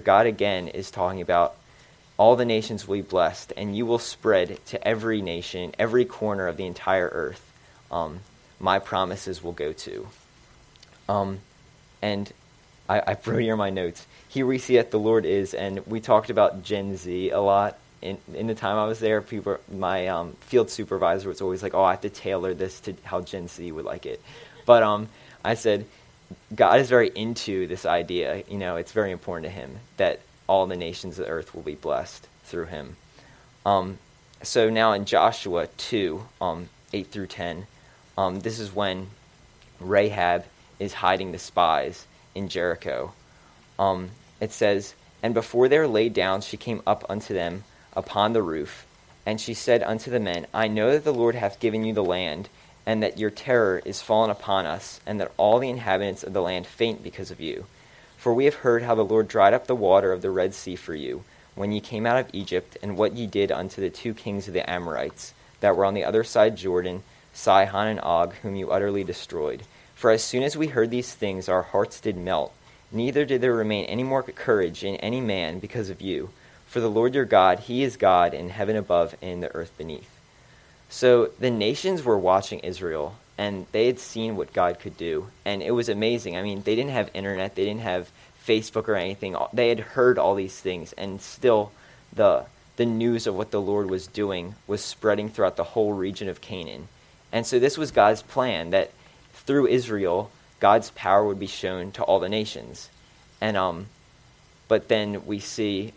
God again is talking about all the nations will be blessed, and you will spread to every nation, every corner of the entire earth. My promises will go to. And I wrote here my notes. Here we see that the Lord is, and we talked about Gen Z a lot. In the time I was there, people, my field supervisor was always like, oh, I have to tailor this to how Gen Z would like it. But I said, God is very into this idea. You know, it's very important to him that all the nations of the earth will be blessed through him. So now in Joshua 2, 8 through 10, this is when Rahab is hiding the spies in Jericho. It says, and before they were laid down, she came up unto them upon the roof, and she said unto the men, I know that the Lord hath given you the land, and that your terror is fallen upon us, and that all the inhabitants of the land faint because of you. For we have heard how the Lord dried up the water of the Red Sea for you, when ye came out of Egypt, and what ye did unto the two kings of the Amorites, that were on the other side Jordan, Sihon and Og, whom you utterly destroyed. For as soon as we heard these things, our hearts did melt, neither did there remain any more courage in any man because of you. For the Lord your God, he is God in heaven above and in the earth beneath. So the nations were watching Israel, and they had seen what God could do. And it was amazing. I mean, they didn't have internet. They didn't have Facebook or anything. They had heard all these things. And still, the news of what the Lord was doing was spreading throughout the whole region of Canaan. And so this was God's plan, that through Israel, God's power would be shown to all the nations. And but then we see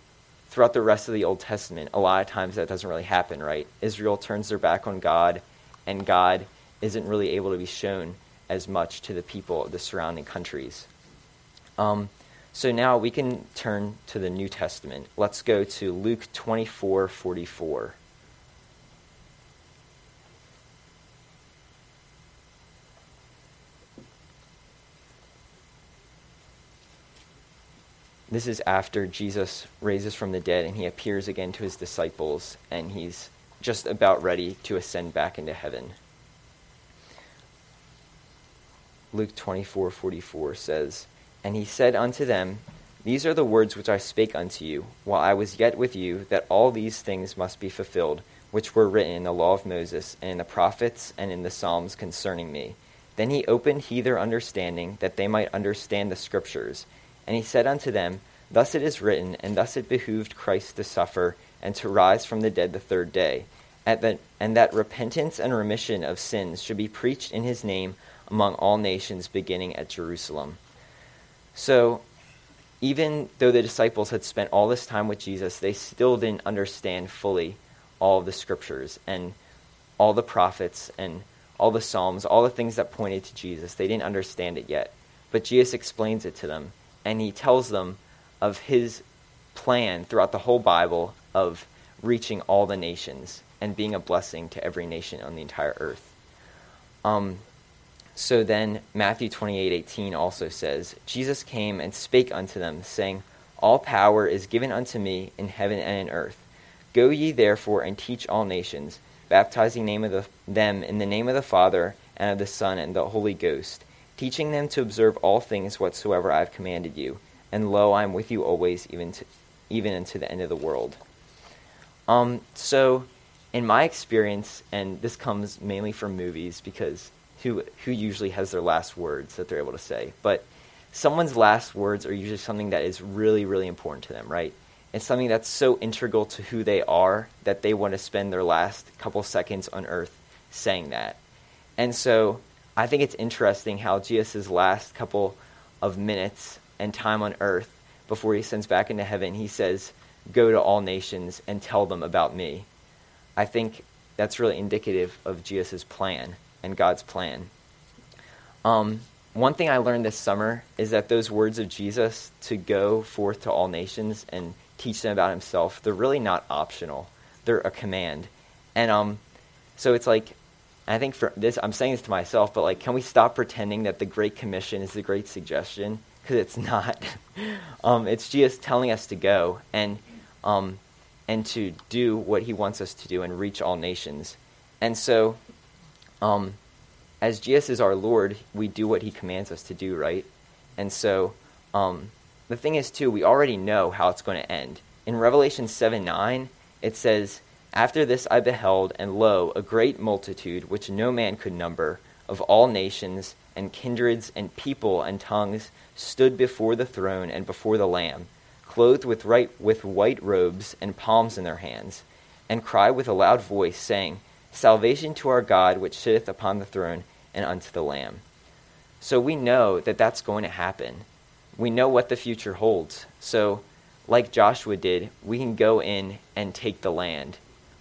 throughout the rest of the Old Testament, a lot of times that doesn't really happen, right? Israel turns their back on God, and God isn't really able to be shown as much to the people of the surrounding countries. So now we can turn to the New Testament. Let's go to Luke 24:44. This is after Jesus raises from the dead, and he appears again to his disciples, and he's just about ready to ascend back into heaven. Luke 24:44 says, and he said unto them, these are the words which I spake unto you, while I was yet with you, that all these things must be fulfilled, which were written in the law of Moses, and in the prophets, and in the Psalms concerning me. Then he opened their understanding, that they might understand the Scriptures. And he said unto them, thus it is written, and thus it behooved Christ to suffer, and to rise from the dead the third day, and that repentance and remission of sins should be preached in his name among all nations, beginning at Jerusalem. So, even though the disciples had spent all this time with Jesus, they still didn't understand fully all of the Scriptures, and all the prophets, and all the Psalms, all the things that pointed to Jesus. They didn't understand it yet. But Jesus explains it to them. And he tells them of his plan throughout the whole Bible of reaching all the nations and being a blessing to every nation on the entire earth. So then Matthew 28:18 also says, Jesus came and spake unto them, saying, all power is given unto me in heaven and in earth. Go ye therefore and teach all nations, baptizing them in the name of the Father and of the Son and the Holy Ghost, teaching them to observe all things whatsoever I have commanded you. And lo, I am with you always, even unto the end of the world. So, in my experience, and this comes mainly from movies, because who usually has their last words that they're able to say? But someone's last words are usually something that is really, really important to them, right? It's something that's so integral to who they are that they want to spend their last couple seconds on earth saying that. And so, I think it's interesting how Jesus' last couple of minutes and time on earth before he sends back into heaven, he says, go to all nations and tell them about me. I think that's really indicative of Jesus' plan and God's plan. One thing I learned this summer is that those words of Jesus to go forth to all nations and teach them about himself, they're really not optional. They're a command. And so it's like, I think for this, I'm saying this to myself, but like, can we stop pretending that the Great Commission is the Great Suggestion? Because it's not. It's Jesus telling us to go and to do what he wants us to do and reach all nations. And so, as Jesus is our Lord, we do what he commands us to do, right? And so, The thing is, too, we already know how it's going to end. In Revelation 7:9, it says, "After this I beheld, and lo, a great multitude, which no man could number, of all nations and kindreds and people and tongues, stood before the throne and before the Lamb, clothed with white robes and palms in their hands, and cry with a loud voice, saying, Salvation to our God, which sitteth upon the throne, and unto the Lamb." So we know that that's going to happen. We know what the future holds. So, like Joshua did, we can go in and take the land.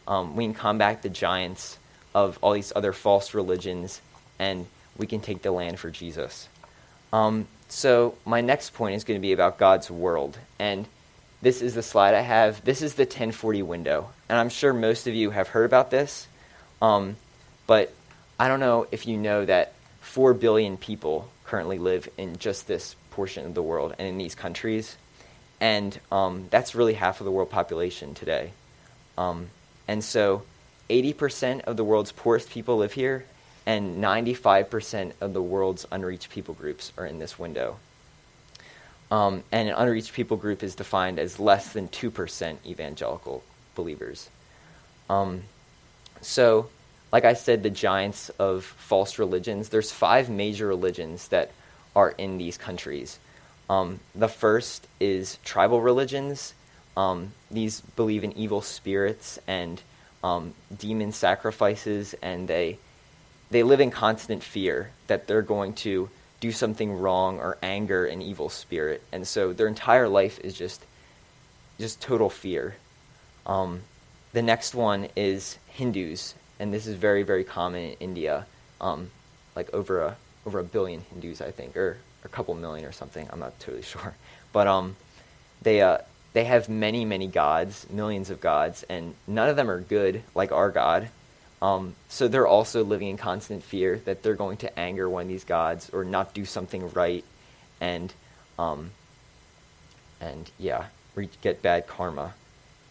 We can combat the giants of all these other false religions, and we can take the land for Jesus. So my next point is going to be about God's world. And this is the slide I have. This is the 1040 window. And I'm sure most of you have heard about this. But I don't know if you know that 4 billion people currently live in just this portion of the world and in these countries. And that's really half of the world population today. And so 80% of the world's poorest people live here, and 95% of the world's unreached people groups are in this window. And an unreached people group is defined as less than 2% evangelical believers. So, like I said, the giants of false religions, there's 5 major religions that are in these countries. The first is tribal religions. These believe in evil spirits and demon sacrifices, and they live in constant fear that they're going to do something wrong or anger an evil spirit. And so their entire life is just total fear. The next one is Hindus, and this is very, very common in India. Like over a billion Hindus, I think, or a couple million or something. I'm not totally sure. But they have many, many gods, millions of gods, and none of them are good like our God. So they're also living in constant fear that they're going to anger one of these gods or not do something right, and get bad karma.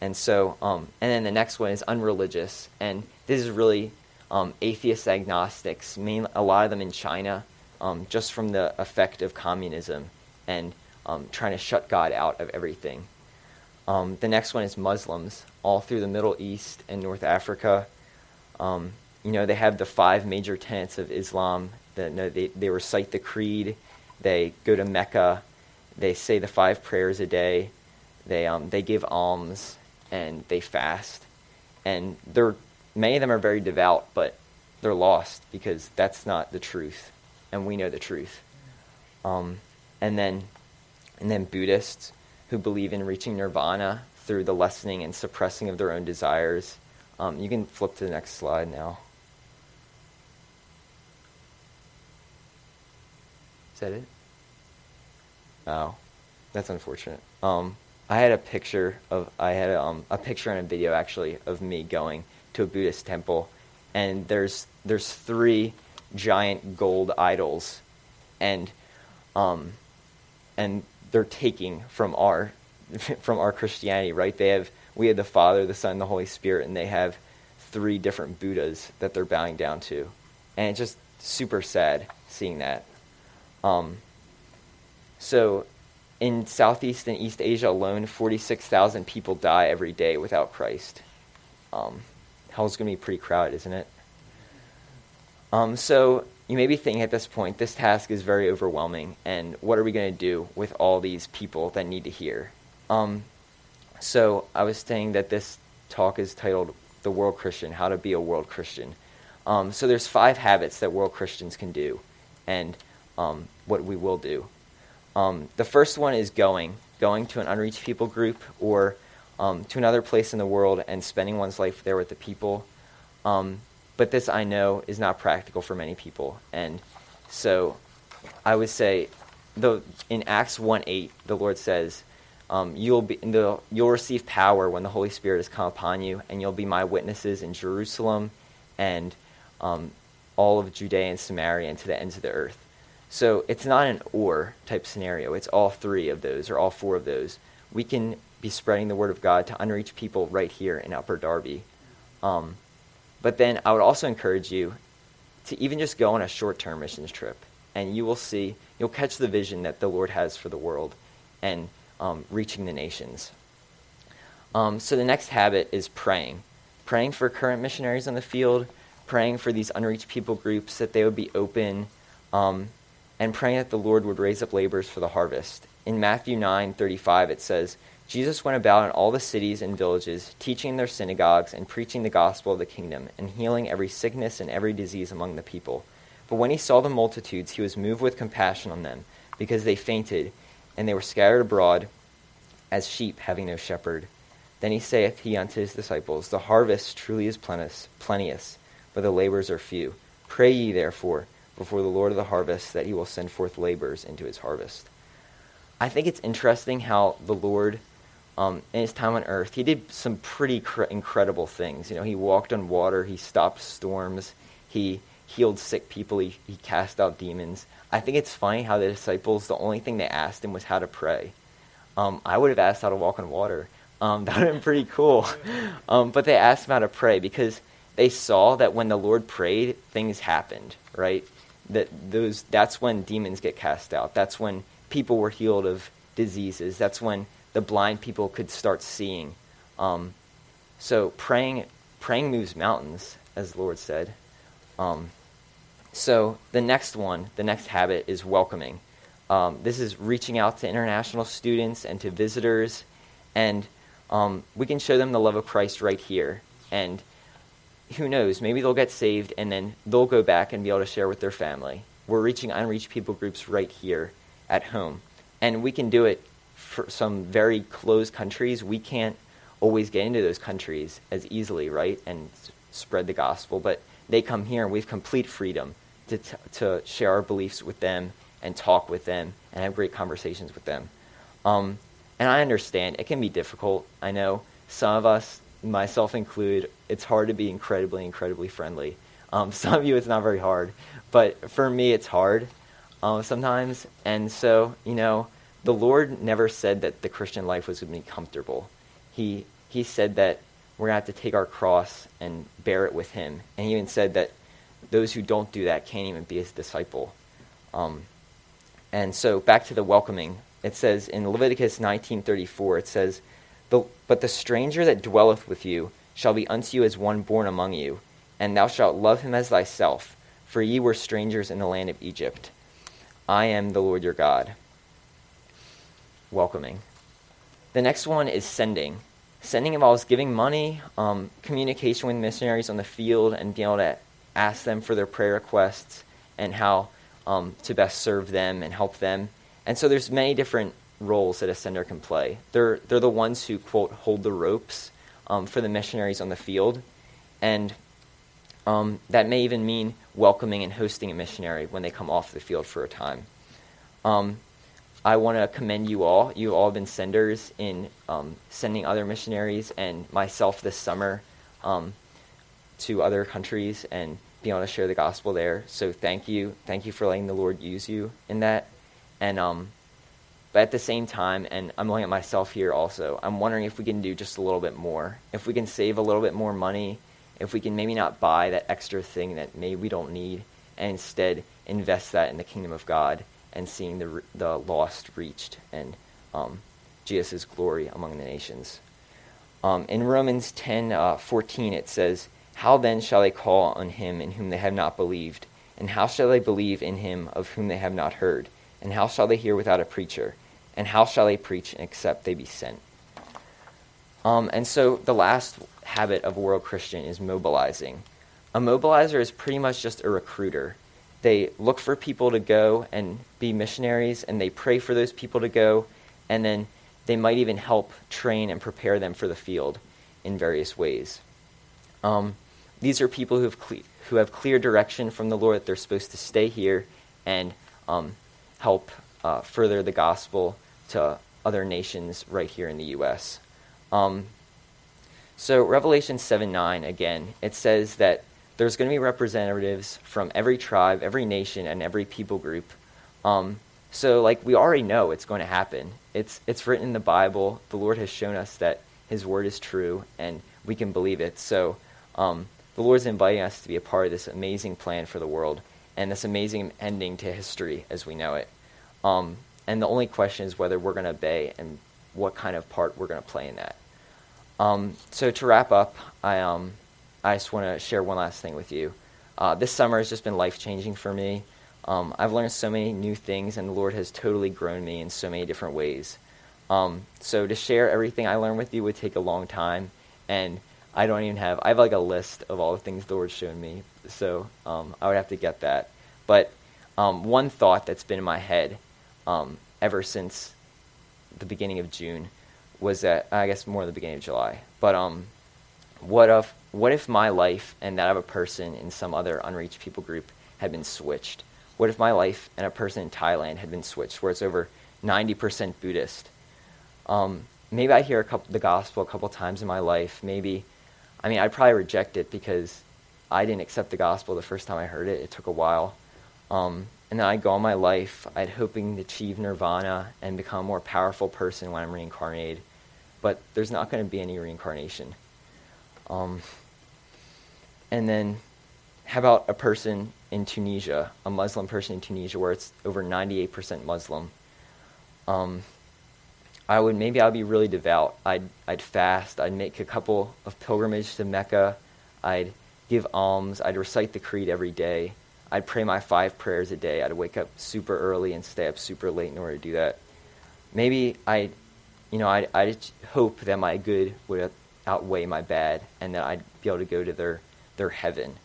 And so, and then the next one is unreligious, and this is really atheist agnostics, a lot of them in China, just from the effect of communism and trying to shut God out of everything. The next one is Muslims, all through the Middle East and North Africa. They have the 5 major tenets of Islam. They recite the creed. They go to Mecca. They say the 5 prayers a day. They give alms and they fast. And many of them are very devout, but they're lost because that's not the truth, and we know the truth. And then Buddhists, who believe in reaching nirvana through the lessening and suppressing of their own desires. You can flip to the next slide now. Is that it? Oh, that's unfortunate. I had a picture a picture and a video actually of me going to a Buddhist temple, and there's 3 giant gold idols, and they're taking from our Christianity, right? We have the Father, the Son, and the Holy Spirit, and they have 3 different Buddhas that they're bowing down to. And it's just super sad seeing that. So in Southeast and East Asia alone, 46,000 people die every day without Christ. Hell's going to be pretty crowded, isn't it? So you may be thinking at this point, this task is very overwhelming, and what are we going to do with all these people that need to hear? So I was saying that this talk is titled "The World Christian: How to Be a World Christian." So there's 5 habits that world Christians can do, and what we will do. The first one is going to an unreached people group or to another place in the world and spending one's life there with the people. But this, I know, is not practical for many people, and so I would say, in Acts 1:8, the Lord says, you'll receive power when the Holy Spirit has come upon you, and you'll be my witnesses in Jerusalem and all of Judea and Samaria and to the ends of the earth. So it's not an or type scenario. It's all 3 of those or all 4 of those. We can be spreading the word of God to unreached people right here in Upper Darby. But then I would also encourage you to even just go on a short-term missions trip, and you'll catch the vision that the Lord has for the world. and reaching the nations. So the next habit is praying. Praying for current missionaries on the field, praying for these unreached people groups that they would be open, and praying that the Lord would raise up laborers for the harvest. In Matthew 9:35, it says, Jesus went about in all the cities and villages, teaching in their synagogues and preaching the gospel of the kingdom and healing every sickness and every disease among the people. But when he saw the multitudes, he was moved with compassion on them, because they fainted, and they were scattered abroad as sheep having no shepherd. Then he saith he unto his disciples, The harvest truly is plenteous, but the laborers are few. Pray ye therefore before the Lord of the harvest that he will send forth laborers into his harvest. I think it's interesting how the Lord, in his time on earth, he did some pretty incredible things. You know, he walked on water, he stopped storms, he healed sick people, he cast out demons. I think it's funny how the disciples, the only thing they asked him was how to pray. I would have asked how to walk on water. That would have been pretty cool. But they asked him how to pray because they saw that when the Lord prayed, things happened, right? That's when demons get cast out. That's when people were healed of diseases. That's when the blind people could start seeing. So praying moves mountains, as the Lord said. So the next habit is welcoming. This is reaching out to international students and to visitors, and we can show them the love of Christ right here. And who knows, maybe they'll get saved and then they'll go back and be able to share with their family. We're reaching unreached people groups right here at home. And we can do it for some very closed countries. We can't always get into those countries as easily, right, and spread the gospel. But they come here and we have complete freedom to share our beliefs with them and talk with them and have great conversations with them. And I understand it can be difficult. I know some of us, myself included, it's hard to be incredibly, incredibly friendly. Some of you, it's not very hard. But for me, it's hard sometimes. And so, you know, the Lord never said that the Christian life was going to be comfortable. He said that we're going to have to take our cross and bear it with him. And he even said that those who don't do that can't even be his disciple. And so back to the welcoming. It says in Leviticus 19:34, it says, But the stranger that dwelleth with you shall be unto you as one born among you, and thou shalt love him as thyself, for ye were strangers in the land of Egypt. I am the Lord your God. Welcoming. The next one is sending. Sending involves giving money, communication with missionaries on the field, and being able to ask them for their prayer requests and how to best serve them and help them. And so there's many different roles that a sender can play. They're the ones who, quote, hold the ropes for the missionaries on the field. And that may even mean welcoming and hosting a missionary when they come off the field for a time. I want to commend you all. You've all been senders in sending other missionaries and myself this summer to other countries and being able to share the gospel there. So thank you. Thank you for letting the Lord use you in that. And but at the same time, and I'm looking at myself here also, I'm wondering if we can do just a little bit more. If we can save a little bit more money, if we can maybe not buy that extra thing that maybe we don't need, and instead invest that in the kingdom of God and seeing the lost reached and Jesus' glory among the nations. In Romans 10:14, it says, How then shall they call on him in whom they have not believed? And how shall they believe in him of whom they have not heard? And how shall they hear without a preacher? And how shall they preach except they be sent? And so the last habit of a world Christian is mobilizing. A mobilizer is pretty much just a recruiter. They look for people to go and be missionaries, and they pray for those people to go, and then they might even help train and prepare them for the field in various ways. These are people who have clear direction from the Lord that they're supposed to stay here and help further the gospel to other nations right here in the U.S. So Revelation 7:9, again, it says that there's going to be representatives from every tribe, every nation, and every people group. So like we already know it's going to happen. It's written in the Bible. The Lord has shown us that his word is true, and we can believe it. So the Lord's inviting us to be a part of this amazing plan for the world, and this amazing ending to history as we know it. And the only question is whether we're going to obey and what kind of part we're going to play in that. So to wrap up, I just want to share one last thing with you. This summer has just been life-changing for me. I've learned so many new things, and the Lord has totally grown me in so many different ways. So to share everything I learned with you would take a long time, and I have like a list of all the things the Lord's shown me, so I would have to get that. But one thought that's been in my head ever since the beginning of June was that, I guess more the beginning of July, but what if my life and that of a person in some other unreached people group had been switched? What if my life and a person in Thailand had been switched, where it's over 90% Buddhist? Maybe I hear the gospel a couple times in my life. I'd probably reject it because I didn't accept the gospel the first time I heard it. It took a while. And then I'd go on my life. I'd hoping to achieve nirvana and become a more powerful person when I'm reincarnated. But there's not going to be any reincarnation. And then how about a person in Tunisia, a Muslim person in Tunisia, where it's over 98% Muslim? I'd be really devout. I'd fast. I'd make a couple of pilgrimage to Mecca. I'd give alms. I'd recite the creed every day. I'd pray my 5 prayers a day. I'd wake up super early and stay up super late in order to do that. Maybe I'd hope that my good would outweigh my bad, and that I'd be able to go to their heaven.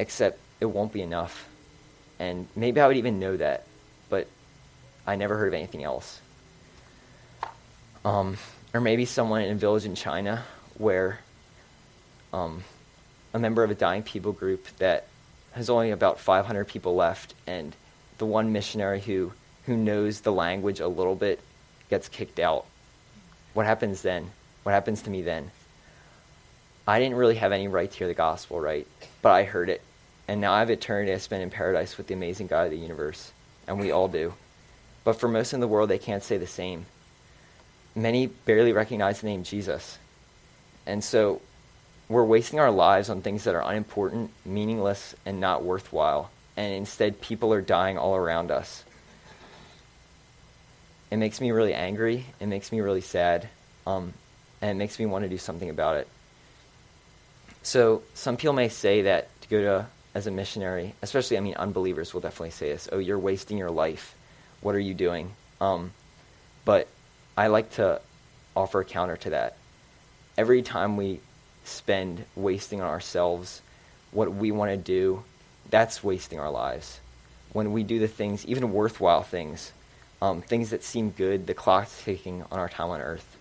Except it won't be enough, and maybe I would even know that, but I never heard of anything else. Or maybe someone in a village in China where a member of a dying people group that has only about 500 people left, and the one missionary who knows the language a little bit gets kicked out. What happens then? What happens to me then? I didn't really have any right to hear the gospel, right? But I heard it, and now I have eternity to spend in paradise with the amazing God of the universe, and we all do. But for most in the world, they can't say the same. Many barely recognize the name Jesus. And so we're wasting our lives on things that are unimportant, meaningless, and not worthwhile. And instead, people are dying all around us. It makes me really angry. It makes me really sad. And it makes me want to do something about it. So some people may say that to go to as a missionary, especially, unbelievers will definitely say this, "Oh, you're wasting your life. What are you doing?" But I like to offer a counter to that. Every time we spend wasting on ourselves, what we want to do, that's wasting our lives. When we do the things, even worthwhile things, things that seem good, the clock's ticking on our time on earth.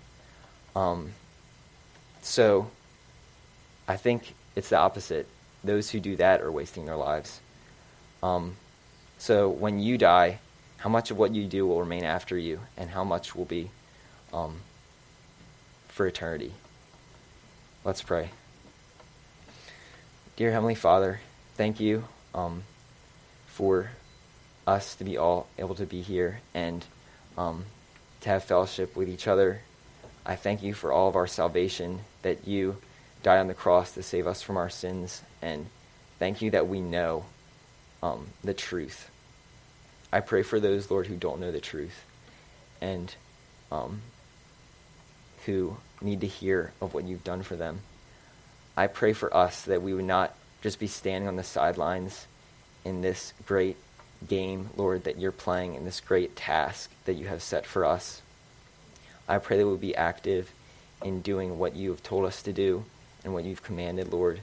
So I think it's the opposite. Those who do that are wasting their lives. So when you die, how much of what you do will remain after you, and how much will be for eternity? Let's pray. Dear Heavenly Father, thank you for us to be all able to be here and to have fellowship with each other. I thank you for all of our salvation, that you died on the cross to save us from our sins, and thank you that we know the truth. I pray for those, Lord, who don't know the truth and who need to hear of what you've done for them. I pray for us that we would not just be standing on the sidelines in this great game, Lord, that you're playing, in this great task that you have set for us. I pray that we'll be active in doing what you have told us to do and what you've commanded, Lord.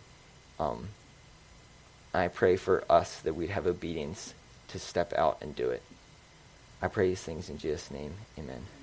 I pray for us that we'd have obedience to step out and do it. I pray these things in Jesus' name. Amen.